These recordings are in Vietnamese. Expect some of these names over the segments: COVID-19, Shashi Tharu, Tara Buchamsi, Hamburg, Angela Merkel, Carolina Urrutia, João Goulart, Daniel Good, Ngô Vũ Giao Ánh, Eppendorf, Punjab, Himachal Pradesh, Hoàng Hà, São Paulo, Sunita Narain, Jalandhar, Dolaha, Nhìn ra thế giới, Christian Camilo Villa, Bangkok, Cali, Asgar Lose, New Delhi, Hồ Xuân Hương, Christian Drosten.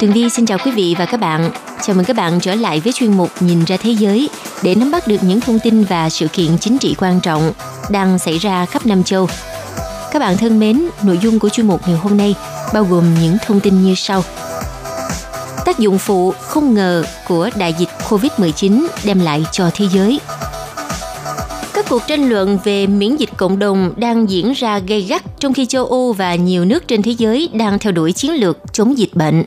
Tường Vi xin chào quý vị và các bạn. Chào mừng các bạn trở lại với chuyên mục Nhìn ra thế giới để nắm bắt được những thông tin và sự kiện chính trị quan trọng đang xảy ra khắp năm châu. Các bạn thân mến, nội dung của chuyên mục ngày hôm nay bao gồm những thông tin như sau. Tác dụng phụ không ngờ của đại dịch COVID-19 đem lại cho thế giới. Các cuộc tranh luận về miễn dịch cộng đồng đang diễn ra gay gắt trong khi châu Âu và nhiều nước trên thế giới đang theo đuổi chiến lược chống dịch bệnh.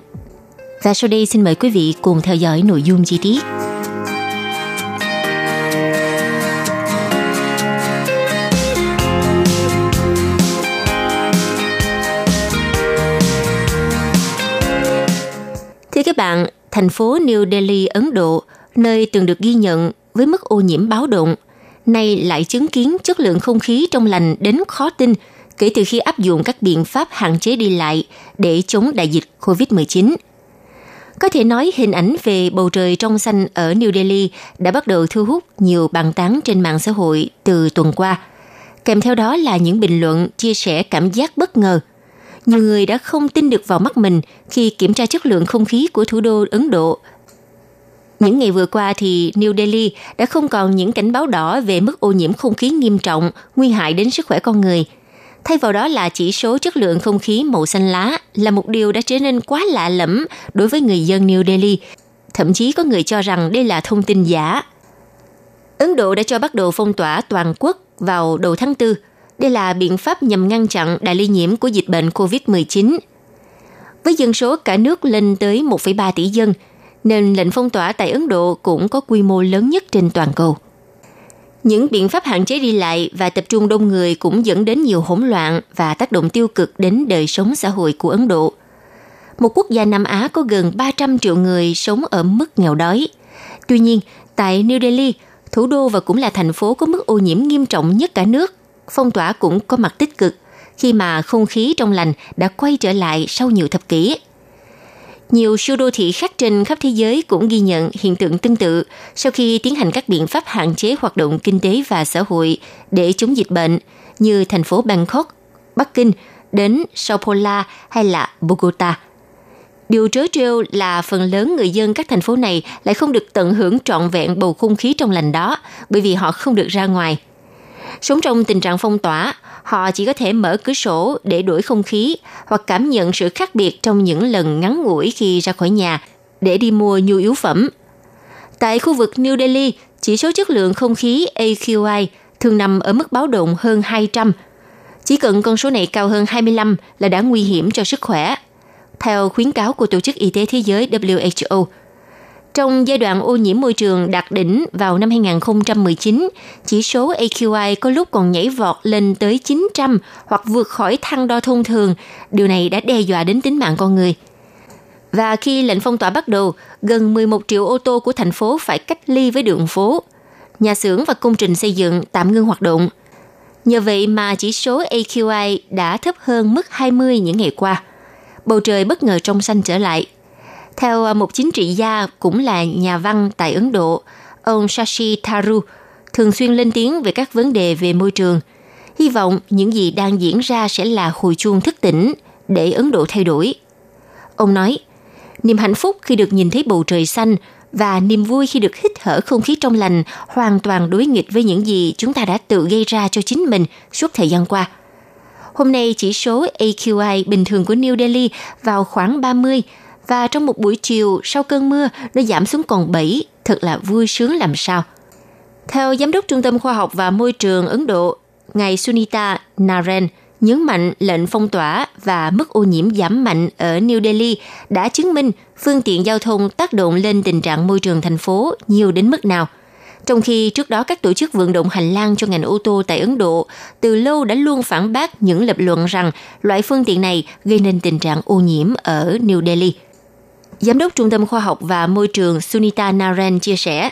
Và sau đây xin mời quý vị cùng theo dõi nội dung chi tiết. Thưa các bạn, thành phố New Delhi, Ấn Độ, nơi từng được ghi nhận với mức ô nhiễm báo động, nay lại chứng kiến chất lượng không khí trong lành đến khó tin kể từ khi áp dụng các biện pháp hạn chế đi lại để chống đại dịch COVID-19. Có thể nói hình ảnh về bầu trời trong xanh ở New Delhi đã bắt đầu thu hút nhiều bàn tán trên mạng xã hội từ tuần qua. Kèm theo đó là những bình luận chia sẻ cảm giác bất ngờ. Nhiều người đã không tin được vào mắt mình khi kiểm tra chất lượng không khí của thủ đô Ấn Độ. Những ngày vừa qua thì New Delhi đã không còn những cảnh báo đỏ về mức ô nhiễm không khí nghiêm trọng, nguy hại đến sức khỏe con người. Thay vào đó là chỉ số chất lượng không khí màu xanh lá là một điều đã trở nên quá lạ lẫm đối với người dân New Delhi. Thậm chí có người cho rằng đây là thông tin giả. Ấn Độ đã cho bắt đầu phong tỏa toàn quốc vào đầu tháng 4. Đây là biện pháp nhằm ngăn chặn đại lây nhiễm của dịch bệnh COVID-19. Với dân số cả nước lên tới 1,3 tỷ dân, nên lệnh phong tỏa tại Ấn Độ cũng có quy mô lớn nhất trên toàn cầu. Những biện pháp hạn chế đi lại và tập trung đông người cũng dẫn đến nhiều hỗn loạn và tác động tiêu cực đến đời sống xã hội của Ấn Độ. Một quốc gia Nam Á có gần 300 triệu người sống ở mức nghèo đói. Tuy nhiên, tại New Delhi, thủ đô và cũng là thành phố có mức ô nhiễm nghiêm trọng nhất cả nước, phong tỏa cũng có mặt tích cực khi mà không khí trong lành đã quay trở lại sau nhiều thập kỷ. Nhiều siêu đô thị khác trên khắp thế giới cũng ghi nhận hiện tượng tương tự sau khi tiến hành các biện pháp hạn chế hoạt động kinh tế và xã hội để chống dịch bệnh như thành phố Bangkok, Bắc Kinh, đến São Paulo hay là Bogota. Điều trớ trêu là phần lớn người dân các thành phố này lại không được tận hưởng trọn vẹn bầu không khí trong lành đó bởi vì họ không được ra ngoài. Sống trong tình trạng phong tỏa, họ chỉ có thể mở cửa sổ để đuổi không khí hoặc cảm nhận sự khác biệt trong những lần ngắn ngủi khi ra khỏi nhà để đi mua nhu yếu phẩm. Tại khu vực New Delhi, chỉ số chất lượng không khí AQI thường nằm ở mức báo động hơn 200. Chỉ cần con số này cao hơn 25 là đã nguy hiểm cho sức khỏe, theo khuyến cáo của Tổ chức Y tế Thế giới WHO. Trong giai đoạn ô nhiễm môi trường đạt đỉnh vào năm 2019, chỉ số AQI có lúc còn nhảy vọt lên tới 900 hoặc vượt khỏi thang đo thông thường. Điều này đã đe dọa đến tính mạng con người. Và khi lệnh phong tỏa bắt đầu, gần 11 triệu ô tô của thành phố phải cách ly với đường phố. Nhà xưởng và công trình xây dựng tạm ngưng hoạt động. Nhờ vậy mà chỉ số AQI đã thấp hơn mức 20 những ngày qua. Bầu trời bất ngờ trong xanh trở lại. Theo một chính trị gia cũng là nhà văn tại Ấn Độ, ông Shashi Tharu thường xuyên lên tiếng về các vấn đề về môi trường. Hy vọng những gì đang diễn ra sẽ là hồi chuông thức tỉnh để Ấn Độ thay đổi. Ông nói, niềm hạnh phúc khi được nhìn thấy bầu trời xanh và niềm vui khi được hít thở không khí trong lành hoàn toàn đối nghịch với những gì chúng ta đã tự gây ra cho chính mình suốt thời gian qua. Hôm nay chỉ số AQI bình thường của New Delhi vào khoảng 30, và trong một buổi chiều sau cơn mưa nó giảm xuống còn 7, thật là vui sướng làm sao. Theo Giám đốc Trung tâm Khoa học và Môi trường Ấn Độ, ngài Sunita Narain nhấn mạnh lệnh phong tỏa và mức ô nhiễm giảm mạnh ở New Delhi đã chứng minh phương tiện giao thông tác động lên tình trạng môi trường thành phố nhiều đến mức nào. Trong khi trước đó các tổ chức vận động hành lang cho ngành ô tô tại Ấn Độ từ lâu đã luôn phản bác những lập luận rằng loại phương tiện này gây nên tình trạng ô nhiễm ở New Delhi. Giám đốc Trung tâm Khoa học và Môi trường Sunita Narain chia sẻ,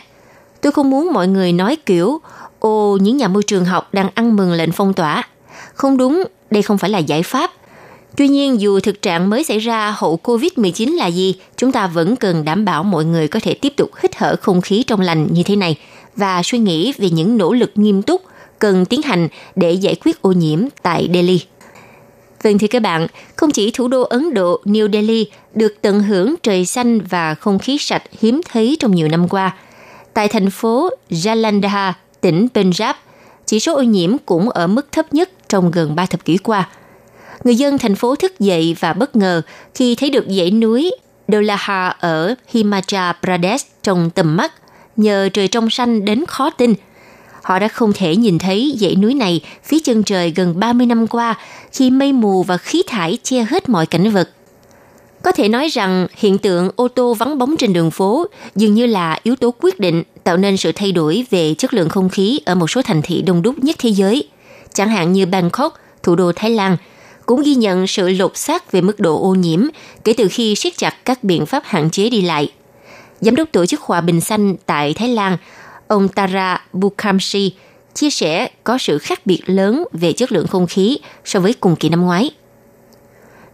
tôi không muốn mọi người nói kiểu, ồ, những nhà môi trường học đang ăn mừng lệnh phong tỏa. Không đúng, đây không phải là giải pháp. Tuy nhiên, dù thực trạng mới xảy ra hậu COVID-19 là gì, chúng ta vẫn cần đảm bảo mọi người có thể tiếp tục hít thở không khí trong lành như thế này và suy nghĩ về những nỗ lực nghiêm túc cần tiến hành để giải quyết ô nhiễm tại Delhi. Vâng thưa các bạn, không chỉ thủ đô Ấn Độ New Delhi được tận hưởng trời xanh và không khí sạch hiếm thấy trong nhiều năm qua, tại thành phố Jalandhar, tỉnh Punjab, chỉ số ô nhiễm cũng ở mức thấp nhất trong gần 3 thập kỷ qua. Người dân thành phố thức dậy và bất ngờ khi thấy được dãy núi Dolaha ở Himachal Pradesh trong tầm mắt, nhờ trời trong xanh đến khó tin. Họ đã không thể nhìn thấy dãy núi này phía chân trời gần 30 năm qua khi mây mù và khí thải che hết mọi cảnh vật. Có thể nói rằng hiện tượng ô tô vắng bóng trên đường phố dường như là yếu tố quyết định tạo nên sự thay đổi về chất lượng không khí ở một số thành thị đông đúc nhất thế giới, chẳng hạn như Bangkok, thủ đô Thái Lan, cũng ghi nhận sự lột xác về mức độ ô nhiễm kể từ khi siết chặt các biện pháp hạn chế đi lại. Giám đốc Tổ chức Hòa bình Xanh tại Thái Lan, ông Tara Buchamsi, chia sẻ có sự khác biệt lớn về chất lượng không khí so với cùng kỳ năm ngoái.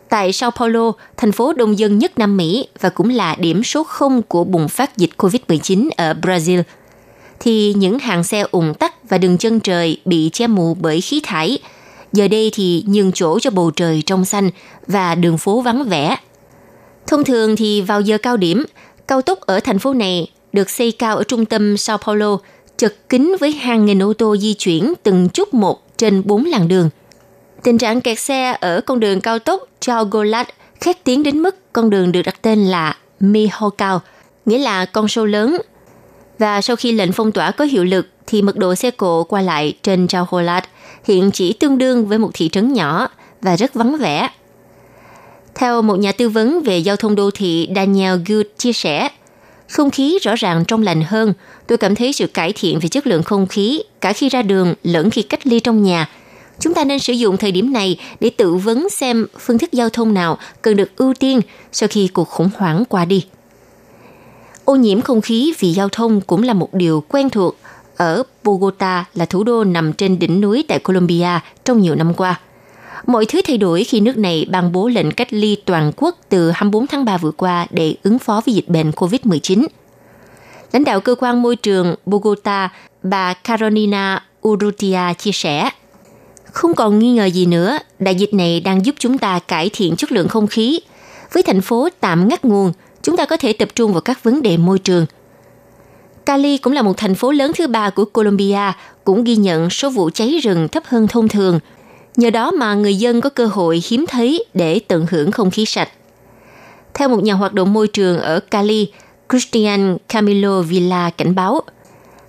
Tại São Paulo, thành phố đông dân nhất Nam Mỹ và cũng là điểm số 0 của bùng phát dịch COVID-19 ở Brazil, thì những hàng xe ùn tắc và đường chân trời bị che mù bởi khí thải, giờ đây thì nhường chỗ cho bầu trời trong xanh và đường phố vắng vẻ. Thông thường thì vào giờ cao điểm, cao tốc ở thành phố này được xây cao ở trung tâm São Paulo, chật kín với hàng nghìn ô tô di chuyển từng chút một trên 4 làn đường. Tình trạng kẹt xe ở con đường cao tốc João Goulart khét tiếng đến mức con đường được đặt tên là Mihokal, nghĩa là con sâu lớn. Và sau khi lệnh phong tỏa có hiệu lực thì mật độ xe cộ qua lại trên João Goulart hiện chỉ tương đương với một thị trấn nhỏ và rất vắng vẻ. Theo một nhà tư vấn về giao thông đô thị Daniel Good chia sẻ, không khí rõ ràng trong lành hơn, tôi cảm thấy sự cải thiện về chất lượng không khí cả khi ra đường lẫn khi cách ly trong nhà. Chúng ta nên sử dụng thời điểm này để tự vấn xem phương thức giao thông nào cần được ưu tiên sau khi cuộc khủng hoảng qua đi. Ô nhiễm không khí vì giao thông cũng là một điều quen thuộc ở Bogota, là thủ đô nằm trên đỉnh núi tại Colombia trong nhiều năm qua. Mọi thứ thay đổi khi nước này ban bố lệnh cách ly toàn quốc từ 24 tháng 3 vừa qua để ứng phó với dịch bệnh COVID-19. Lãnh đạo cơ quan môi trường Bogota, bà Carolina Urrutia chia sẻ, không còn nghi ngờ gì nữa, đại dịch này đang giúp chúng ta cải thiện chất lượng không khí. Với thành phố tạm ngắt nguồn, chúng ta có thể tập trung vào các vấn đề môi trường. Cali cũng là một thành phố lớn thứ 3 của Colombia, cũng ghi nhận số vụ cháy rừng thấp hơn thông thường. Nhờ đó mà người dân có cơ hội hiếm thấy để tận hưởng không khí sạch. Theo một nhà hoạt động môi trường ở Cali, Christian Camilo Villa cảnh báo,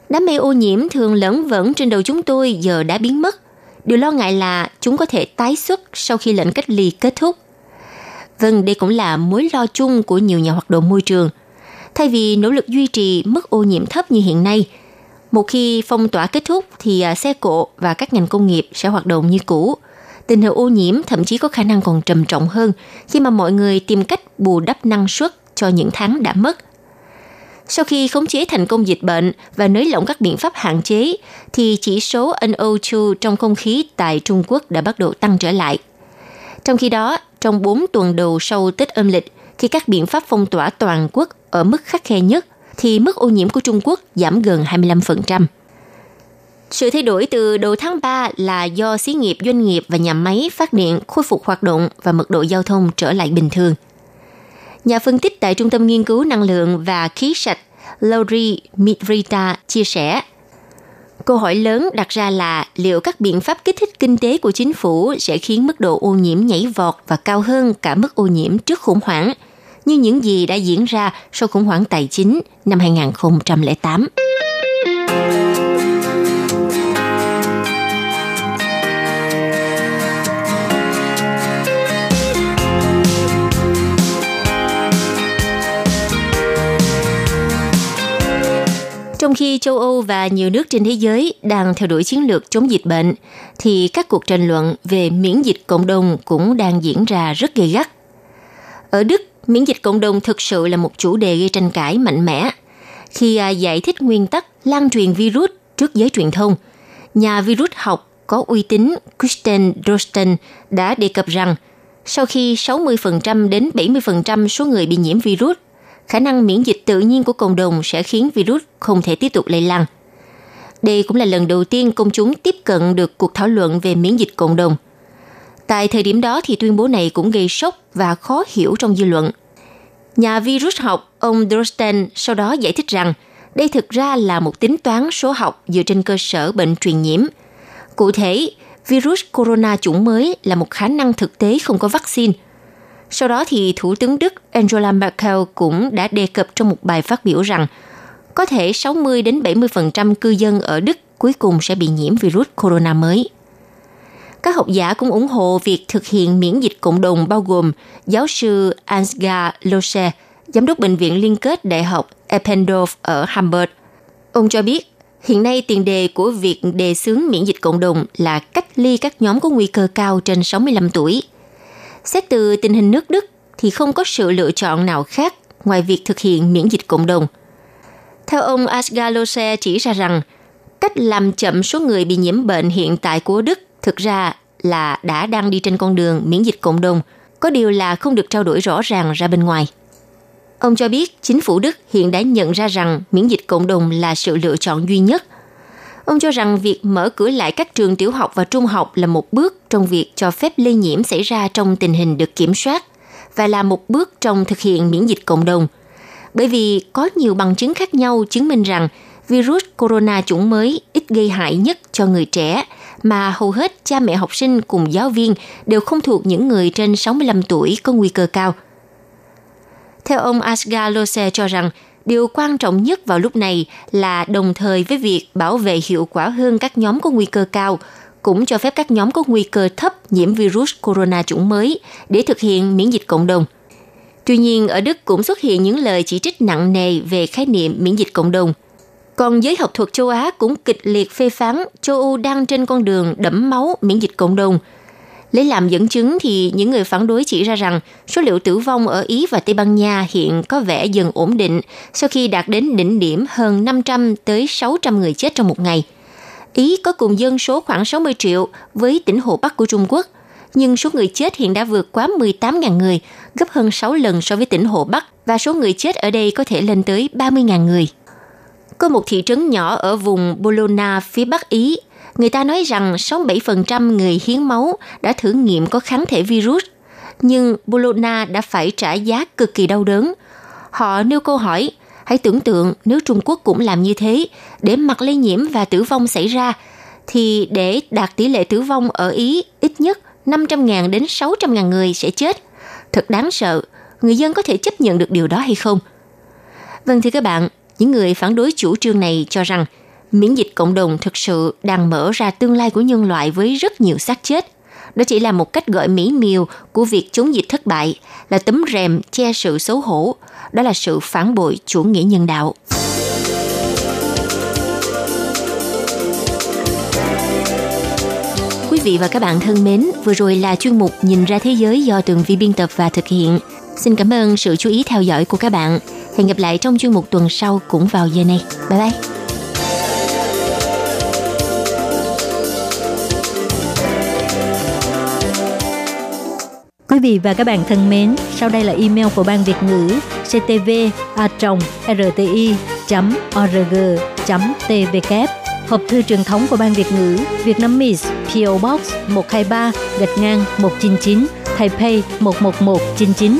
đám mây ô nhiễm thường lẫn vẫn trên đầu chúng tôi giờ đã biến mất. Điều lo ngại là chúng có thể tái xuất sau khi lệnh cách ly kết thúc. Vâng, đây cũng là mối lo chung của nhiều nhà hoạt động môi trường. Thay vì nỗ lực duy trì mức ô nhiễm thấp như hiện nay, một khi phong tỏa kết thúc thì xe cộ và các ngành công nghiệp sẽ hoạt động như cũ. Tình hình ô nhiễm thậm chí có khả năng còn trầm trọng hơn khi mà mọi người tìm cách bù đắp năng suất cho những tháng đã mất. Sau khi khống chế thành công dịch bệnh và nới lỏng các biện pháp hạn chế, thì chỉ số NO2 trong không khí tại Trung Quốc đã bắt đầu tăng trở lại. Trong khi đó, trong 4 tuần đầu sau Tết âm lịch, khi các biện pháp phong tỏa toàn quốc ở mức khắt khe nhất, thì mức ô nhiễm của Trung Quốc giảm gần 25%. Sự thay đổi từ đầu tháng 3 là do xí nghiệp, doanh nghiệp và nhà máy phát điện khôi phục hoạt động và mật độ giao thông trở lại bình thường. Nhà phân tích tại Trung tâm Nghiên cứu Năng lượng và Khí sạch Laurie Mitrita chia sẻ, câu hỏi lớn đặt ra là liệu các biện pháp kích thích kinh tế của chính phủ sẽ khiến mức độ ô nhiễm nhảy vọt và cao hơn cả mức ô nhiễm trước khủng hoảng, như những gì đã diễn ra sau khủng hoảng tài chính năm 2008. Trong Trong khi châu Âu và nhiều nước trên thế giới đang theo đuổi chiến lược chống dịch bệnh, thì các cuộc tranh luận về miễn dịch cộng đồng cũng đang diễn ra rất gay gắt. Ở Đức, miễn dịch cộng đồng thực sự là một chủ đề gây tranh cãi mạnh mẽ. Khi giải thích nguyên tắc lan truyền virus trước giới truyền thông, nhà virus học có uy tín Christian Drosten đã đề cập rằng sau khi 60% đến 70% số người bị nhiễm virus, khả năng miễn dịch tự nhiên của cộng đồng sẽ khiến virus không thể tiếp tục lây lan. Đây cũng là lần đầu tiên công chúng tiếp cận được cuộc thảo luận về miễn dịch cộng đồng. Tại thời điểm đó thì tuyên bố này cũng gây sốc và khó hiểu trong dư luận. Nhà virus học ông Drosten sau đó giải thích rằng đây thực ra là một tính toán số học dựa trên cơ sở bệnh truyền nhiễm. Cụ thể, virus corona chủng mới là một khả năng thực tế không có vaccine. Sau đó thì Thủ tướng Đức Angela Merkel cũng đã đề cập trong một bài phát biểu rằng có thể 60 đến 70% cư dân ở Đức cuối cùng sẽ bị nhiễm virus corona mới. Các học giả cũng ủng hộ việc thực hiện miễn dịch cộng đồng bao gồm giáo sư Asgar Lose, giám đốc bệnh viện liên kết đại học Eppendorf ở Hamburg. Ông cho biết, hiện nay tiền đề của việc đề xướng miễn dịch cộng đồng là cách ly các nhóm có nguy cơ cao trên 65 tuổi. Xét từ tình hình nước Đức thì không có sự lựa chọn nào khác ngoài việc thực hiện miễn dịch cộng đồng. Theo ông Asgar Lose chỉ ra rằng, cách làm chậm số người bị nhiễm bệnh hiện tại của Đức thực ra là đang đi trên con đường miễn dịch cộng đồng, có điều là không được trao đổi rõ ràng ra bên ngoài. Ông cho biết chính phủ Đức hiện đã nhận ra rằng miễn dịch cộng đồng là sự lựa chọn duy nhất. Ông cho rằng việc mở cửa lại các trường tiểu học và trung học là một bước trong việc cho phép lây nhiễm xảy ra trong tình hình được kiểm soát và là một bước trong thực hiện miễn dịch cộng đồng. Bởi vì có nhiều bằng chứng khác nhau chứng minh rằng virus corona chủng mới ít gây hại nhất cho người trẻ, mà hầu hết cha mẹ học sinh cùng giáo viên đều không thuộc những người trên 65 tuổi có nguy cơ cao. Theo ông Asgar Lose cho rằng, điều quan trọng nhất vào lúc này là đồng thời với việc bảo vệ hiệu quả hơn các nhóm có nguy cơ cao, cũng cho phép các nhóm có nguy cơ thấp nhiễm virus corona chủng mới để thực hiện miễn dịch cộng đồng. Tuy nhiên, ở Đức cũng xuất hiện những lời chỉ trích nặng nề về khái niệm miễn dịch cộng đồng. Còn giới học thuật châu Á cũng kịch liệt phê phán châu Âu đang trên con đường đẫm máu miễn dịch cộng đồng. Lấy làm dẫn chứng thì những người phản đối chỉ ra rằng số liệu tử vong ở Ý và Tây Ban Nha hiện có vẻ dần ổn định sau khi đạt đến đỉnh điểm hơn 500 tới 600 người chết trong một ngày. Ý có cùng dân số khoảng 60 triệu với tỉnh Hồ Bắc của Trung Quốc, nhưng số người chết hiện đã vượt quá 18.000 người, gấp hơn 6 lần so với tỉnh Hồ Bắc, và số người chết ở đây có thể lên tới 30.000 người. Có một thị trấn nhỏ ở vùng Bologna phía Bắc Ý, người ta nói rằng 67% người hiến máu đã thử nghiệm có kháng thể virus, nhưng Bologna đã phải trả giá cực kỳ đau đớn. Họ nêu câu hỏi, hãy tưởng tượng nếu Trung Quốc cũng làm như thế, để mặt lây nhiễm và tử vong xảy ra, thì để đạt tỷ lệ tử vong ở Ý ít nhất 500.000 đến 600.000 người sẽ chết. Thật đáng sợ, người dân có thể chấp nhận được điều đó hay không? Vâng thưa các bạn, những người phản đối chủ trương này cho rằng miễn dịch cộng đồng thực sự đang mở ra tương lai của nhân loại với rất nhiều xác chết. Đó chỉ là một cách gọi mỹ miều của việc chống dịch thất bại, là tấm rèm che sự xấu hổ. Đó là sự phản bội chủ nghĩa nhân đạo. Quý vị và các bạn thân mến, vừa rồi là chuyên mục Nhìn ra thế giới do Tường Vi biên tập và thực hiện. Xin cảm ơn sự chú ý theo dõi của các bạn. Hẹn gặp lại trong chuyên mục tuần sau cũng vào giờ này. Bye bye! Quý vị và các bạn thân mến, sau đây là email của Ban Việt ngữ ctv@rti.org.tvk, hộp thư truyền thống của Ban Việt ngữ Việt Nam Miss, PO Box 123-199 Taipei 11199.